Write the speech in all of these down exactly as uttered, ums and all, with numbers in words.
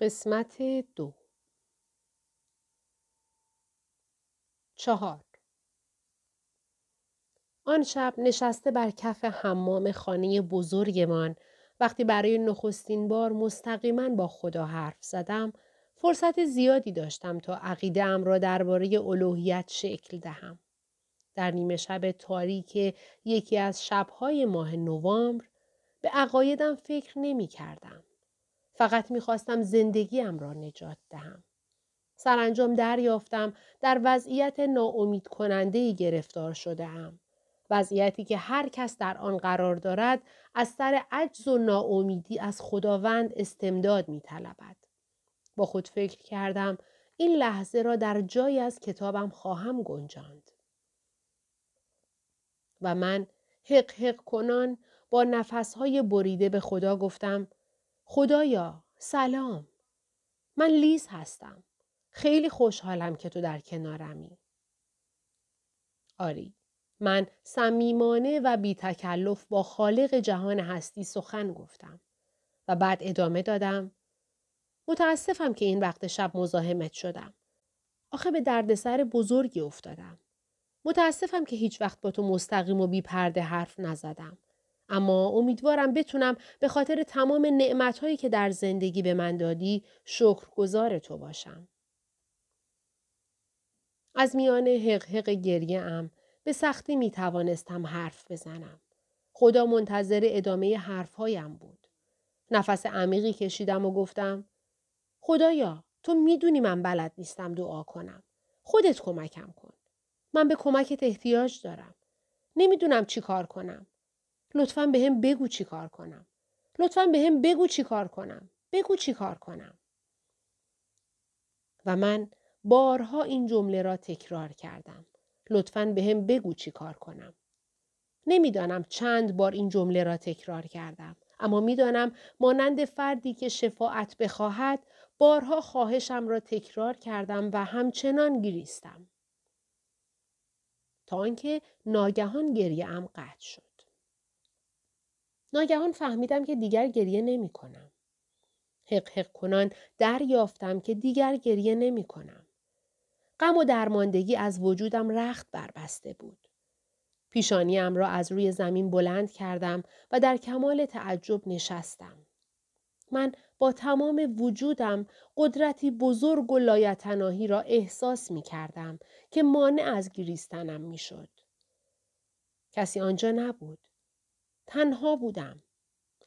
قسمت دو. چهار. آن شب نشسته بر کف حمام خانه بزرگمان وقتی برای نخستین بار مستقیما با خدا حرف زدم، فرصت زیادی داشتم تا عقیده‌ام را درباره الوهیت شکل دهم. در نیمه شب تاریک یکی از شب‌های ماه نوامبر به عقایدم فکر نمی‌کردم. فقط می‌خواستم زندگیم را نجات دهم. سرانجام دریافتم در وضعیت ناامید کننده‌ای گرفتار شده‌ام. وضعیتی که هر کس در آن قرار دارد از سر عجز و ناامیدی از خداوند استمداد می‌طلبد. با خود فکر کردم این لحظه را در جایی از کتابم خواهم گنجاند. و من حق حق کنان با نفسهای بریده به خدا گفتم: خدایا سلام، من لیز هستم. خیلی خوشحالم که تو در کنارمی. آری، من صمیمانه و بی تکلف با خالق جهان هستی سخن گفتم و بعد ادامه دادم: متاسفم که این وقت شب مزاحمت شدم. آخه به دردسر بزرگی افتادم. متاسفم که هیچ وقت با تو مستقیم و بی پرده حرف نزدم. اما امیدوارم بتونم به خاطر تمام نعمت‌هایی که در زندگی به من دادی شکرگزار تو باشم. از میان حقحق گریه‌ام به سختی می توانستم حرف بزنم. خدا منتظر ادامه حرفهایم بود. نفس عمیقی کشیدم و گفتم: خدایا تو میدونی من بلد نیستم دعا کنم. خودت کمکم کن. من به کمکت احتیاج دارم. نمیدونم چی کار کنم. لطفاً به هم بگو چی کار کنم. لطفاً به هم بگو چی کار کنم. بگو چی کار کنم. و من بارها این جمله را تکرار کردم: لطفاً به هم بگو چی کار کنم. نمیدانم چند بار این جمله را تکرار کردم، اما میدانم مانند فردی که شفاعت بخواهد بارها خواهشم را تکرار کردم و همچنان گریستم. تا آنکه ناگهان گریه‌ام قطع شد. ناگهان فهمیدم که دیگر گریه نمی کنم. حق حق کنان دریافتم که دیگر گریه نمی کنم. غم و درماندگی از وجودم رخت بربسته بود. پیشانیم را از روی زمین بلند کردم و در کمال تعجب نشستم. من با تمام وجودم قدرتی بزرگ و لایتناهی را احساس می کردم که مانع از گریستنم می شد. کسی آنجا نبود. تنها بودم.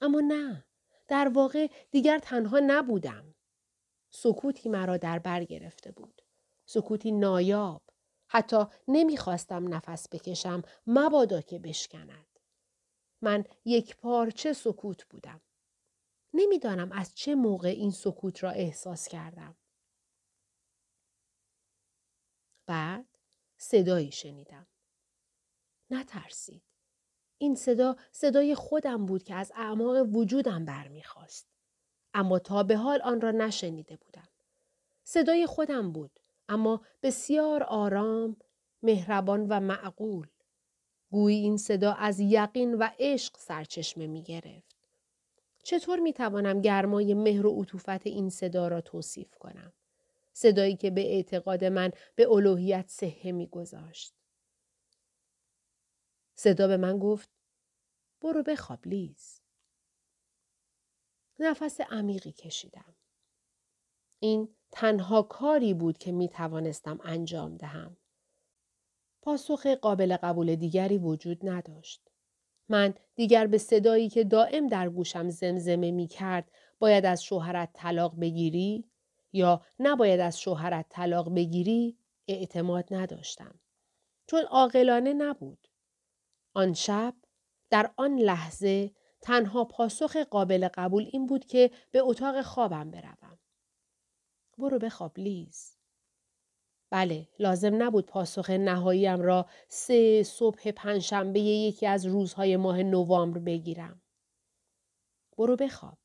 اما نه، در واقع دیگر تنها نبودم. سکوتی مرا در بر گرفته بود. سکوتی نایاب. حتی نمیخواستم نفس بکشم، مبادا که بشکند. من یک پارچه سکوت بودم. نمیدانم از چه موقع این سکوت را احساس کردم. بعد صدایی شنیدم. نترسید. این صدا صدای خودم بود که از اعماق وجودم برمیخواست. اما تا به حال آن را نشنیده بودم. صدای خودم بود، اما بسیار آرام، مهربان و معقول. گویی این صدا از یقین و عشق سرچشمه میگرفت. چطور میتوانم گرمای مهر و عطوفت این صدا را توصیف کنم؟ صدایی که به اعتقاد من به الوهیت صحه میگذاشت. صدا به من گفت: برو بخواب لیز. نفس عمیقی کشیدم. این تنها کاری بود که می توانستم انجام دهم. پاسخ قابل قبول دیگری وجود نداشت. من دیگر به صدایی که دائم در گوشم زمزمه می کرد: باید از شوهرت طلاق بگیری یا نباید از شوهرت طلاق بگیری، اعتماد نداشتم. چون عاقلانه نبود. آن شب، در آن لحظه، تنها پاسخ قابل قبول این بود که به اتاق خوابم بروم. برو بخواب لیز. بله، لازم نبود پاسخ نهاییم را سه صبح پنجشنبه یکی از روزهای ماه نوامبر بگیرم. برو بخواب،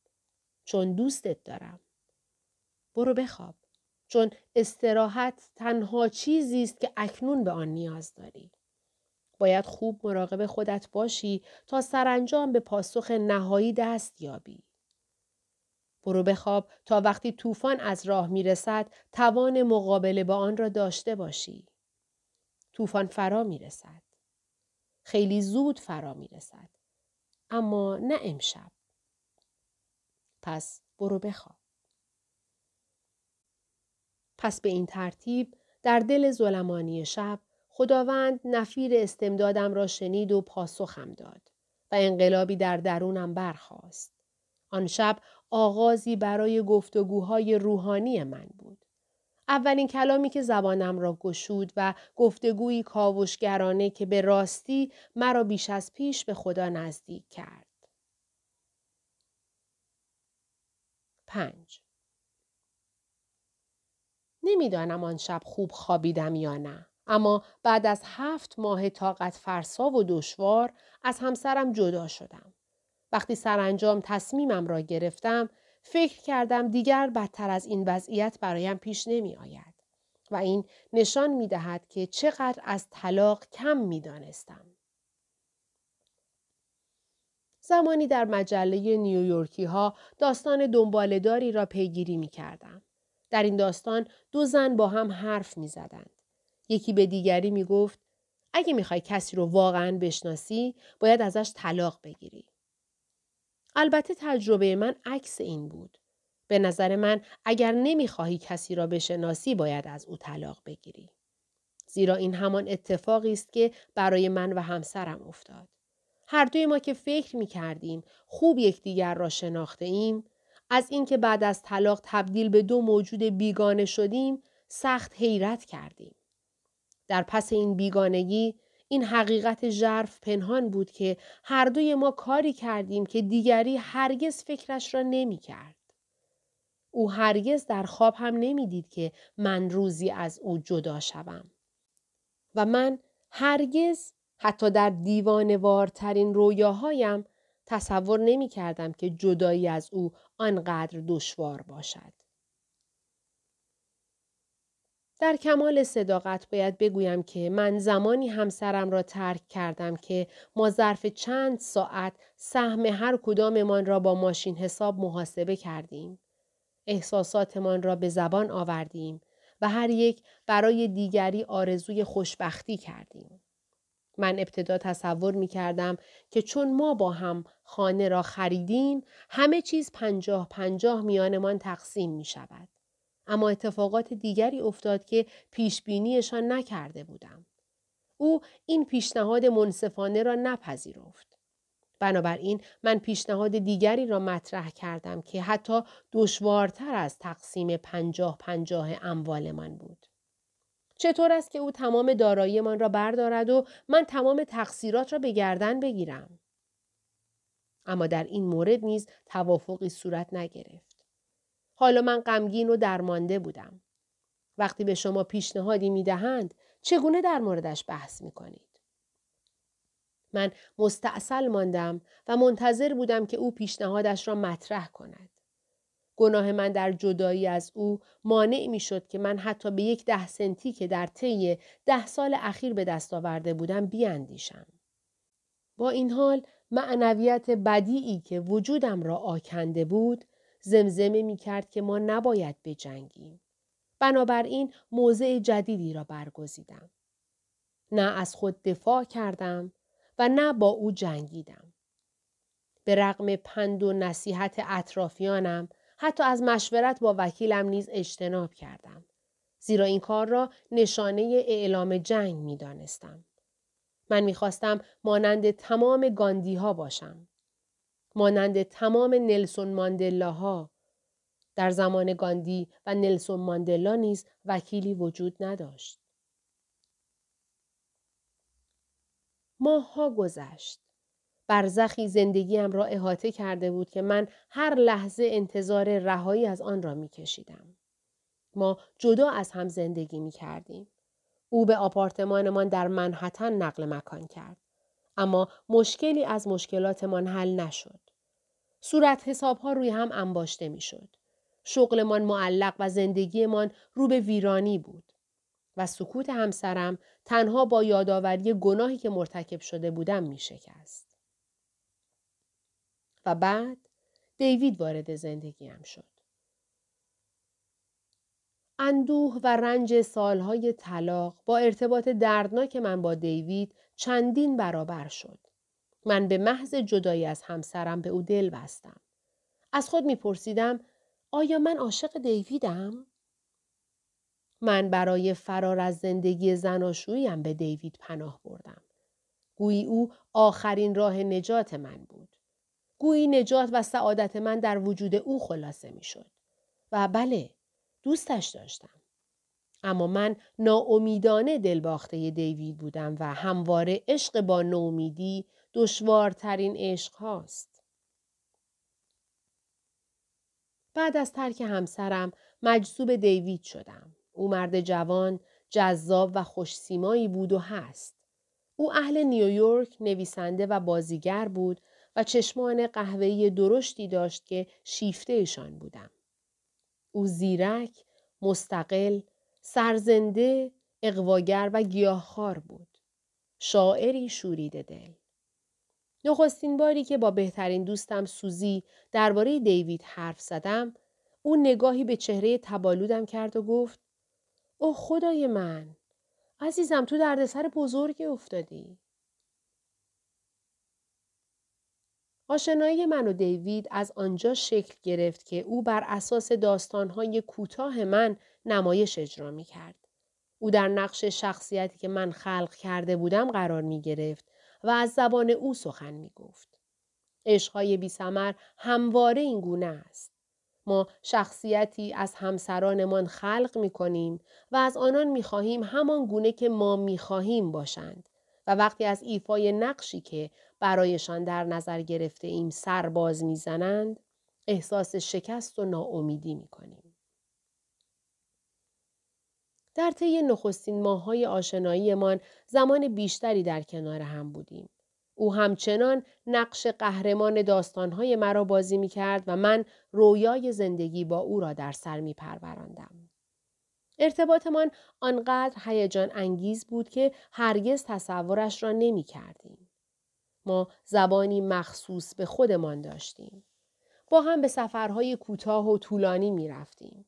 چون دوستت دارم. برو بخواب، چون استراحت تنها چیزی است که اکنون به آن نیاز داری. باید خوب مراقب خودت باشی تا سرانجام به پاسخ نهایی دست یابی. برو بخواب تا وقتی طوفان از راه میرسد توان مقابله با آن را داشته باشی. طوفان فرا میرسد. خیلی زود فرا میرسد. اما نه امشب. پس برو بخواب. پس به این ترتیب در دل ظلمانی شب خداوند نفیر استمدادم را شنید و پاسخم داد و انقلابی در درونم برخاست. آن شب آغازی برای گفتگوهای روحانی من بود. اولین کلامی که زبانم را گشود و گفتگوی کاوشگرانه که به راستی مرا بیش از پیش به خدا نزدیک کرد. پنج. نمیدانم آن شب خوب خوابیدم یا نه، اما بعد از هفت ماه طاقت فرسا و دشوار از همسرم جدا شدم. وقتی سرانجام تصمیمم را گرفتم، فکر کردم دیگر بدتر از این وضعیت برایم پیش نمی آید و این نشان می دهد که چقدر از طلاق کم می دانستم. زمانی در مجله نیویورکی ها داستان دنبالداری را پیگیری می کردم. در این داستان دو زن با هم حرف می زدند. یکی به دیگری می گفت اگه می خوای کسی رو واقعاً بشناسی باید ازش طلاق بگیری. البته تجربه من عکس این بود. به نظر من اگر نمیخواهی کسی را بشناسی باید از او طلاق بگیری. زیرا این همان اتفاقی است که برای من و همسرم افتاد. هر دوی ما که فکر میکردیم خوب یکدیگر را شناخته ایم، از اینکه بعد از طلاق تبدیل به دو موجود بیگانه شدیم، سخت حیرت کردیم. در پس این بیگانگی، این حقیقت ژرف پنهان بود که هر دوی ما کاری کردیم که دیگری هرگز فکرش را نمی کرد. او هرگز در خواب هم نمی دید که من روزی از او جدا شوم. و من هرگز حتی در دیوانه‌وارترین رویاهایم تصور نمی کردم که جدایی از او آنقدر دشوار باشد. در کمال صداقت باید بگویم که من زمانی همسرم را ترک کردم که ما ظرف چند ساعت سهم هر کداممان را با ماشین حساب محاسبه کردیم. احساساتمان را به زبان آوردیم و هر یک برای دیگری آرزوی خوشبختی کردیم. من ابتدا تصور می کردم که چون ما با هم خانه را خریدیم همه چیز پنجاه پنجاه میانمان تقسیم می شود. اما اتفاقات دیگری افتاد که پیشبینیشان نکرده بودم. او این پیشنهاد منصفانه را نپذیرفت. بنابراین من پیشنهاد دیگری را مطرح کردم که حتی دشوارتر از تقسیم پنجاه پنجاه اموالمان بود. چطور است که او تمام دارایی‌مان را بردارد و من تمام تقصیرات را به گردن بگیرم؟ اما در این مورد نیز توافقی صورت نگرفت. حالا من غمگین و درمانده بودم. وقتی به شما پیشنهادی می دهند، چگونه در موردش بحث می کنید؟ من مستعسل ماندم و منتظر بودم که او پیشنهادش را مطرح کند. گناه من در جدایی از او مانع می شد که من حتی به یک ده سنتی که در طی ده سال اخیر به دست آورده بودم بیاندیشم. با این حال معنویت بدیعی که وجودم را آکنده بود، زمزمه می کرد که ما نباید بجنگیم. بنابراین موضع جدیدی را برگزیدم. نه از خود دفاع کردم و نه با او جنگیدم. به رغم پند و نصیحت اطرافیانم، حتی از مشورت با وکیلم نیز اجتناب کردم. زیرا این کار را نشانه اعلام جنگ می دانستم. من می خواستم مانند تمام گاندی ها باشم. مانند تمام نلسون ماندلا ها. در زمان گاندی و نلسون ماندلا نیز وکیلی وجود نداشت. ماه ها گذشت. برزخی زندگیم را احاطه کرده بود که من هر لحظه انتظار رهایی از آن را می کشیدم. ما جدا از هم زندگی می کردیم. او به آپارتمانمان در منهتن نقل مکان کرد. اما مشکلی از مشکلاتمان حل نشد. صورت حساب‌ها روی هم انباشته می‌شد. شغلمان معلق و زندگیمان رو به ویرانی بود. و سکوت همسرم تنها با یادآوری گناهی که مرتکب شده بودم می‌شکست. و بعد دیوید وارد زندگیم شد. اندوه و رنج سالهای طلاق با ارتباط دردناک من با دیوید چندین برابر شد. من به محض جدایی از همسرم به او دل بستم. از خود می‌پرسیدم آیا من عاشق دیویدم؟ من برای فرار از زندگی زناشوییم به دیوید پناه بردم. گویی او آخرین راه نجات من بود. گویی نجات و سعادت من در وجود او خلاصه می‌شد. و بله، دوستش داشتم. اما من ناامیدانه دلباخته دیوید بودم و همواره عشق با ناامیدی دشوارترین عشق هاست. بعد از ترک همسرم مجذوب دیوید شدم. او مرد جوان، جذاب و خوش‌سیمایی بود و هست. او اهل نیویورک، نویسنده و بازیگر بود و چشمان قهوه‌ای درشتی داشت که شیفته‌شان بودم. او زیرک، مستقل، سرزنده، اغواگر و گیاهخوار بود. شاعری شوریده دل. نخستین باری که با بهترین دوستم سوزی درباره دیوید حرف زدم، او نگاهی به چهره تبالودم کرد و گفت: او خدای من، عزیزم تو دردسر بزرگی افتادی. آشنایی من و دیوید از آنجا شکل گرفت که او بر اساس داستانهای کوتاه من نمایش اجرا می کرد. او در نقش شخصیتی که من خلق کرده بودم قرار می گرفت و از زبان او سخن می گفت. عشقهای بی ثمر همواره این گونه است. ما شخصیتی از همسرانمان خلق می کنیم و از آنان می خواهیم همان گونه که ما می خواهیم باشند و وقتی از ایفای نقشی که برایشان در نظر گرفته ایم سر باز می زنند، احساس شکست و ناامیدی می کنیم. در طی نخستین ماه‌های آشنایی‌مان زمان بیشتری در کنار هم بودیم. او همچنان نقش قهرمان داستانهای مرا بازی می کرد و من رویای زندگی با او را در سر می پروراندم. ارتباطمان آنقدر هیجان انگیز بود که هرگز تصورش را نمی کردیم. ما زبانی مخصوص به خودمان داشتیم. با هم به سفرهای کوتاه و طولانی می رفتیم.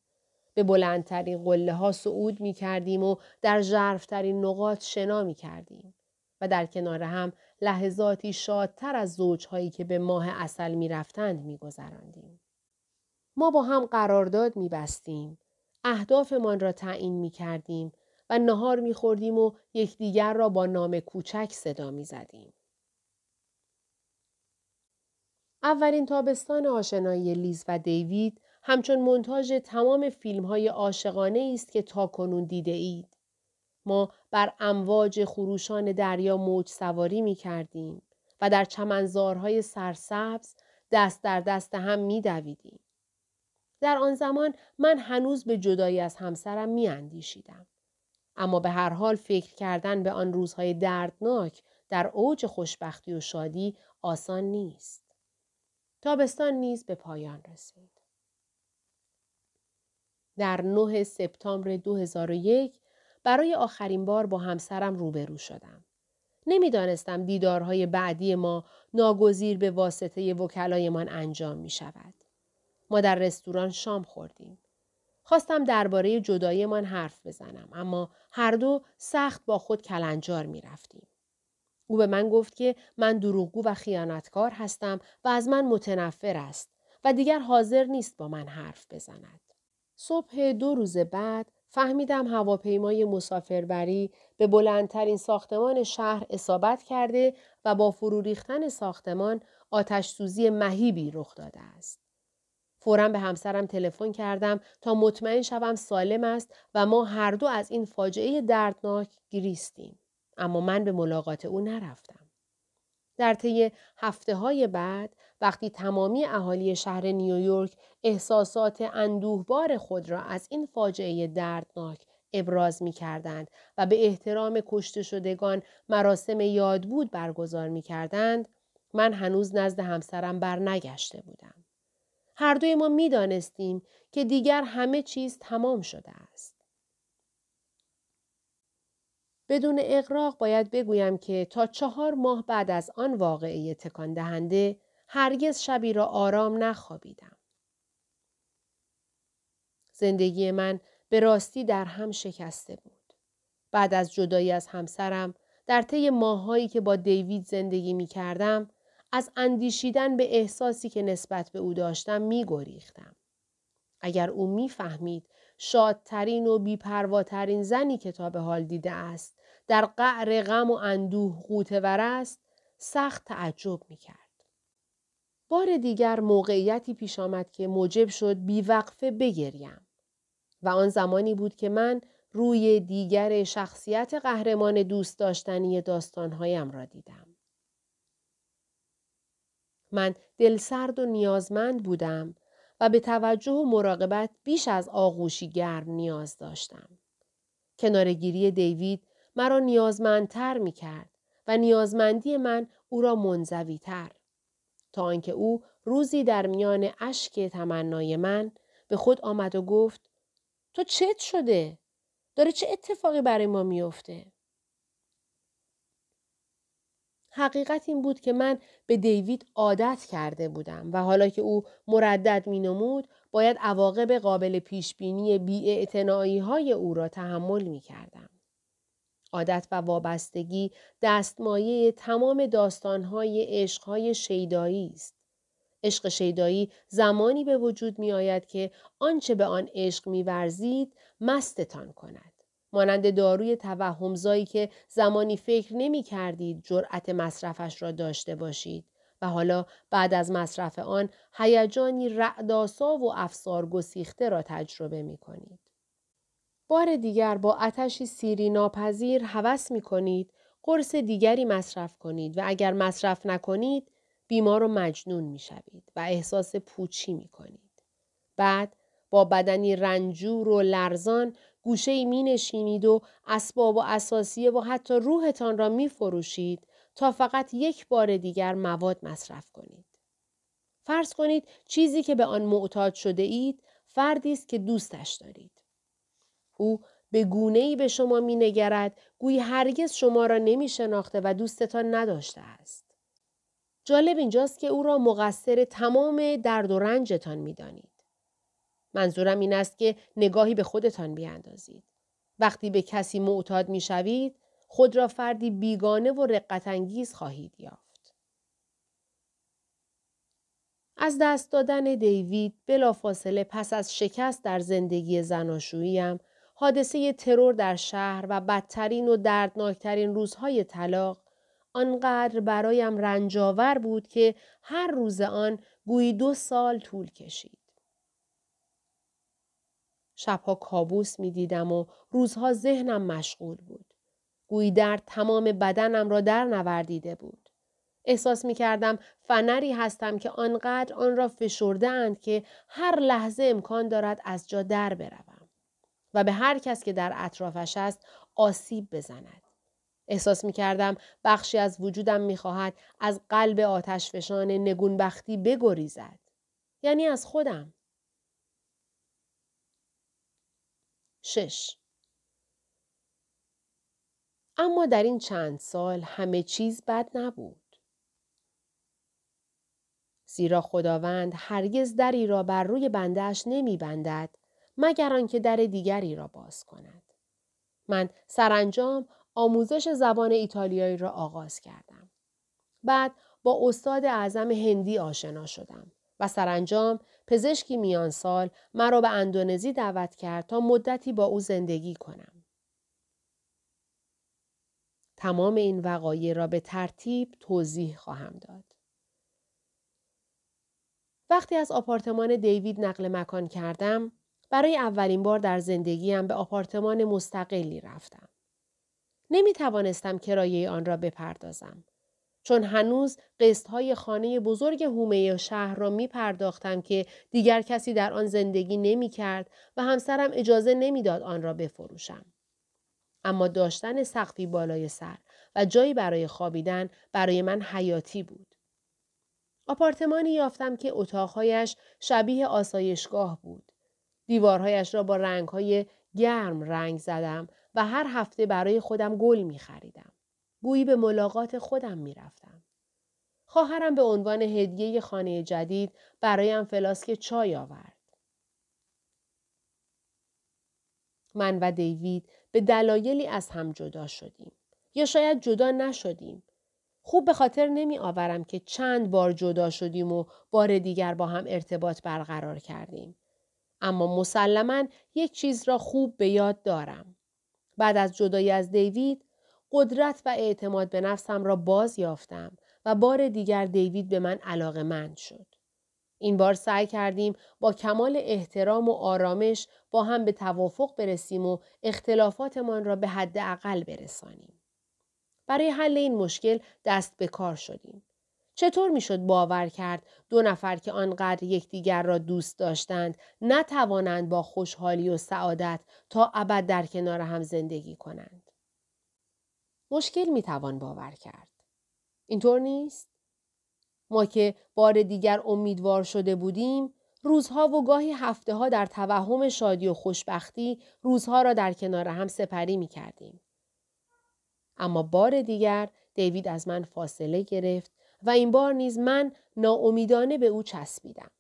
به بلندترین قله ها صعود می کردیم و در ژرف‌ترین نقاط شنا می کردیم و در کنار هم لحظاتی شادتر از زوجهایی که به ماه عسل می رفتند می گذراندیم. ما با هم قرارداد می بستیم، اهدافمان را تعیین می کردیم و نهار می خوردیم و یکدیگر را با نام کوچک صدا می زدیم. اولین تابستان آشنایی لیز و دیوید همچون مونتاژ تمام فیلم‌های عاشقانه است که تاکنون دیده اید. ما بر امواج خروشان دریا موج سواری می کردیم و در چمنزارهای سرسبز دست در دست هم می دویدیم. در آن زمان من هنوز به جدایی از همسرم می اندیشیدم. اما به هر حال فکر کردن به آن روزهای دردناک در اوج خوشبختی و شادی آسان نیست. تابستان نیز به پایان رسید. در نهم سپتامبر دو هزار و یک برای آخرین بار با همسرم روبرو شدم. نمیدانستم دیدارهای بعدی ما ناگزیر به واسطه وکلایمان انجام می شود. ما در رستوران شام خوردیم. خواستم درباره جداییمان حرف بزنم اما هر دو سخت با خود کلنجار می رفتیم. او به من گفت که من دروغگو و خیانتکار هستم و از من متنفر است و دیگر حاضر نیست با من حرف بزند. صبح دو روز بعد فهمیدم هواپیمای مسافربری به بلندترین ساختمان شهر اصابت کرده و با فرو ریختن ساختمان آتش‌سوزی مهیبی رخ داده است. فوراً به همسرم تلفن کردم تا مطمئن شوم سالم است و ما هر دو از این فاجعه دردناک گریستیم. اما من به ملاقات او نرفتم. در طی هفته‌های بعد وقتی تمامی اهالی شهر نیویورک احساسات اندوهبار خود را از این فاجعه دردناک ابراز می‌کردند و به احترام کشته شدگان مراسم یادبود برگزار می‌کردند، من هنوز نزد همسرم برنگشته بودم. هر دوی ما می‌دانستیم که دیگر همه چیز تمام شده است. بدون اغراق باید بگویم که تا چهار ماه بعد از آن واقعه تکان دهنده هرگز شبی را آرام نخوابیدم. زندگی من به راستی در هم شکسته بود. بعد از جدایی از همسرم، در طی ماهایی که با دیوید زندگی می کردم، از اندیشیدن به احساسی که نسبت به او داشتم می گریختم. اگر او می فهمید شادترین و بیپرواترین زنی که تا به حال دیده است، در قعر غم و اندوه غوطه‌ور است، سخت تعجب می کرد. بار دیگر موقعیتی پیش آمد که موجب شد بیوقفه بگریم و آن زمانی بود که من روی دیگر شخصیت قهرمان دوست داشتنی داستانهایم را دیدم. من دلسرد و نیازمند بودم و به توجه و مراقبت بیش از آغوشی گرم نیاز داشتم. کنارگیری دیوید مرا نیازمندتر می کرد و نیازمندی من او را منزوی تر، تا آنکه او روزی در میان اشک تمنای من به خود آمد و گفت: تو چت شده؟ داره چه اتفاقی برای ما میفته؟ حقیقت این بود که من به دیوید عادت کرده بودم و حالا که او مردد می نمود، باید عواقب قابل پیشبینی بی‌اعتنایی های او را تحمل می کردم. عادت و وابستگی دستمایه تمام داستانهای عشقهای شیدایی است. عشق شیدایی زمانی به وجود می آید که آنچه به آن عشق می ورزید مستتان کند. مانند داروی توهمزایی که زمانی فکر نمی کردید جرأت مصرفش را داشته باشید و حالا بعد از مصرف آن هیجانی رعدآسا و افسارگسیخته را تجربه می کنید. بار دیگر با آتشی سیری ناپذیر هوس می کنید، قرص دیگری مصرف کنید و اگر مصرف نکنید بیمار و مجنون می شوید و احساس پوچی می کنید. بعد با بدنی رنجور و لرزان گوشه‌ای می نشینید و اسباب و اساسیه و حتی روحتان را می فروشید تا فقط یک بار دیگر مواد مصرف کنید. فرض کنید چیزی که به آن معتاد شده اید فردی است که دوستش دارید. او به گونه‌ای به شما می نگرد گویی هرگز شما را نمی شناخته و دوستتان نداشته است. جالب اینجاست که او را مقصر تمام درد و رنجتان می دانید. منظورم این است که نگاهی به خودتان بیاندازید. وقتی به کسی معتاد می شوید، خود را فردی بیگانه و رقت‌انگیز خواهید یافت. از دست دادن دیوید بلافاصله پس از شکست در زندگی زناشوییم، حادثه ترور در شهر و بدترین و دردناکترین روزهای طلاق آنقدر برایم رنجاور بود که هر روز آن گویی دو سال طول کشید. شبها کابوس می دیدم و روزها ذهنم مشغول بود. گویی درد تمام بدنم را در نوردیده بود. احساس می کردم فنری هستم که آنقدر آن را فشرده اند که هر لحظه امکان دارد از جا در بروم و به هر کس که در اطرافش است آسیب بزند. احساس می کردم بخشی از وجودم می خواهد از قلب آتشفشان نگونبختی بگریزد. یعنی از خودم. شش. اما در این چند سال همه چیز بد نبود. زیرا خداوند هرگز دری را بر روی بنده‌اش نمی بندد مگر آنکه در دیگری را باز کند. من سرانجام آموزش زبان ایتالیایی را آغاز کردم. بعد با استاد اعظم هندی آشنا شدم و سرانجام پزشکی میان سال مرا به اندونزی دعوت کرد تا مدتی با او زندگی کنم. تمام این وقایع را به ترتیب توضیح خواهم داد. وقتی از آپارتمان دیوید نقل مکان کردم، برای اولین بار در زندگیم به آپارتمان مستقلی رفتم. نمی توانستم کرایه آن را بپردازم، چون هنوز قسطهای خانه بزرگ هومه شهر را می پرداختم که دیگر کسی در آن زندگی نمی کرد و همسرم اجازه نمی داد آن را بفروشم. اما داشتن سقفی بالای سر و جایی برای خوابیدن برای من حیاتی بود. آپارتمانی یافتم که اتاقهایش شبیه آسایشگاه بود. دیوارهایش را با رنگهای گرم رنگ زدم و هر هفته برای خودم گل می خریدم. گویی به ملاقات خودم می رفتم. خواهرم به عنوان هدیه خانه جدید برایم فلاسک چای آورد. من و دیوید به دلایلی از هم جدا شدیم. یا شاید جدا نشدیم. خوب به خاطر نمی آورم که چند بار جدا شدیم و بار دیگر با هم ارتباط برقرار کردیم. اما مسلماً یک چیز را خوب به یاد دارم. بعد از جدایی از دیوید، قدرت و اعتماد به نفسم را باز یافتم و بار دیگر دیوید به من علاقه‌مند شد. این بار سعی کردیم با کمال احترام و آرامش با هم به توافق برسیم و اختلافاتمان را به حد اقل برسانیم. برای حل این مشکل دست به کار شدیم. چطور میشد باور کرد دو نفر که آنقدر یکدیگر را دوست داشتند نتوانند با خوشحالی و سعادت تا ابد در کنار هم زندگی کنند؟ مشکل میتوان باور کرد. اینطور نیست؟ ما که بار دیگر امیدوار شده بودیم، روزها و گاهی هفته ها در توهم شادی و خوشبختی روزها را در کنار هم سپری می کردیم. اما بار دیگر دیوید از من فاصله گرفت و این بار نیز من ناامیدانه به او چسبیدم.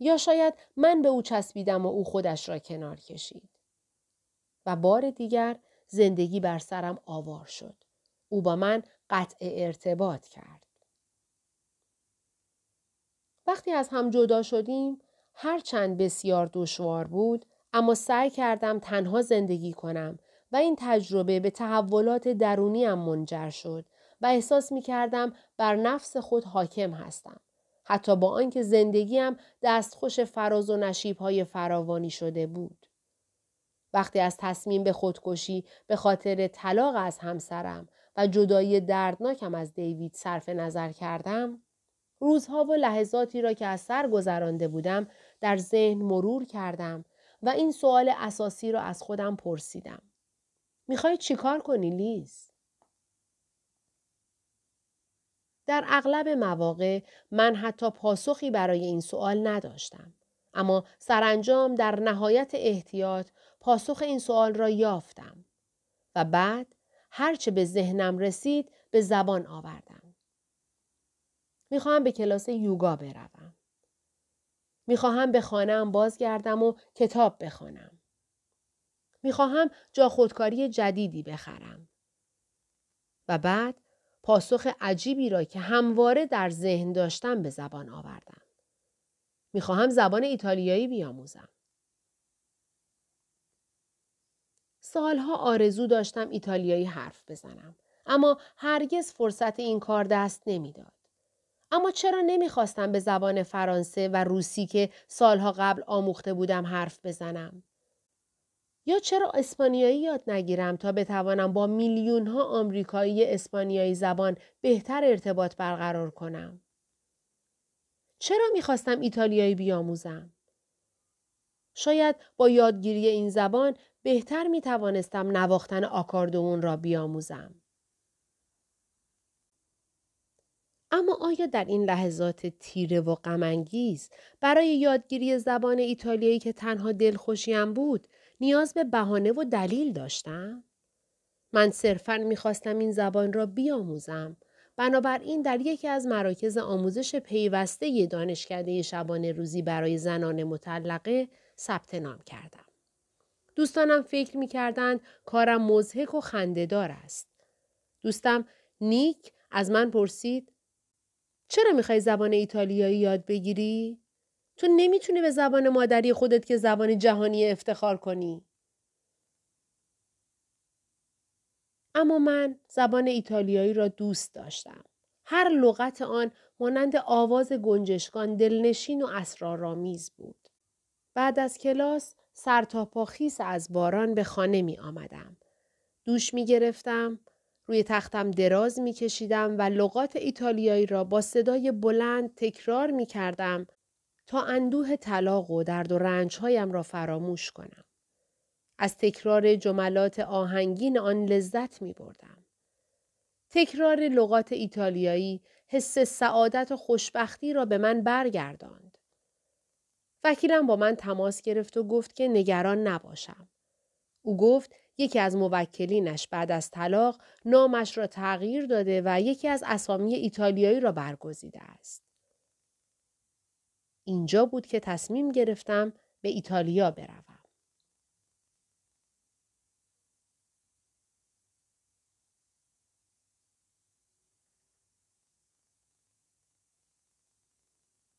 یا شاید من به او چسبیدم و او خودش را کنار کشید. و بار دیگر زندگی بر سرم آوار شد. او با من قطع ارتباط کرد. وقتی از هم جدا شدیم، هرچند بسیار دشوار بود، اما سعی کردم تنها زندگی کنم و این تجربه به تحولات درونیم منجر شد و احساس می کردم بر نفس خود حاکم هستم. حتی با آنکه زندگیم دستخوش فراز و نشیب‌های فراوانی شده بود. وقتی از تصمیم به خودکشی به خاطر طلاق از همسرم و جدایی دردناکم از دیوید صرف نظر کردم، روزها و لحظاتی را که از سر گذرانده بودم در ذهن مرور کردم و این سوال اساسی را از خودم پرسیدم. میخوای چی کار کنی لیز؟ در اغلب مواقع من حتی پاسخی برای این سوال نداشتم. اما سرانجام در نهایت احتیاط پاسخ این سوال را یافتم و بعد هرچه به ذهنم رسید به زبان آوردم. میخواهم به کلاس یوگا بروم. میخواهم به خانه‌ام بازگردم و کتاب بخوانم. میخواهم جا خودکاری جدیدی بخرم. و بعد پاسخ عجیبی را که همواره در ذهن داشتم به زبان آوردم. میخواهم زبان ایتالیایی بیاموزم. سالها آرزو داشتم ایتالیایی حرف بزنم، اما هرگز فرصت این کار دست نمیداد. اما چرا نمیخواستم به زبان فرانسه و روسی که سالها قبل آموخته بودم حرف بزنم؟ یا چرا اسپانیایی یاد نگیرم تا بتوانم با میلیون ها آمریکایی اسپانیایی زبان بهتر ارتباط برقرار کنم؟ چرا میخواستم ایتالیایی بیاموزم؟ شاید با یادگیری این زبان بهتر میتوانستم نواختن آکاردئون را بیاموزم. اما آیا در این لحظات تیره و غم‌انگیز برای یادگیری زبان ایتالیایی که تنها دلخوشیم بود نیاز به بهانه و دلیل داشتم؟ من صرفاً می‌خواستم این زبان را بیاموزم. بنابراین در یکی از مراکز آموزش پیوسته دانشکده شبانه روزی برای زنان مطلقه ثبت نام کردم. دوستانم فکر می‌کردند کارم مضحک و خنده‌دار است. دوستم نیک از من پرسید: چرا میخوای زبان ایتالیایی یاد بگیری؟ تو نمیتونی به زبان مادری خودت که زبان جهانی افتخار کنی. اما من زبان ایتالیایی را دوست داشتم. هر لغت آن مانند آواز گنجشکان دلنشین و اسرارآمیز بود. بعد از کلاس سر تا پا خیس از باران به خانه می آمدم. دوش می گرفتم، روی تختم دراز می کشیدم و لغات ایتالیایی را با صدای بلند تکرار می کردم تا اندوه طلاق و درد و رنجهایم را فراموش کنم. از تکرار جملات آهنگین آن لذت می بردم. تکرار لغات ایتالیایی حس سعادت و خوشبختی را به من برگرداند. وکیلم با من تماس گرفت و گفت که نگران نباشم. او گفت یکی از موکلینش بعد از طلاق نامش را تغییر داده و یکی از اسامی ایتالیایی را برگزیده است. اینجا بود که تصمیم گرفتم به ایتالیا بروم.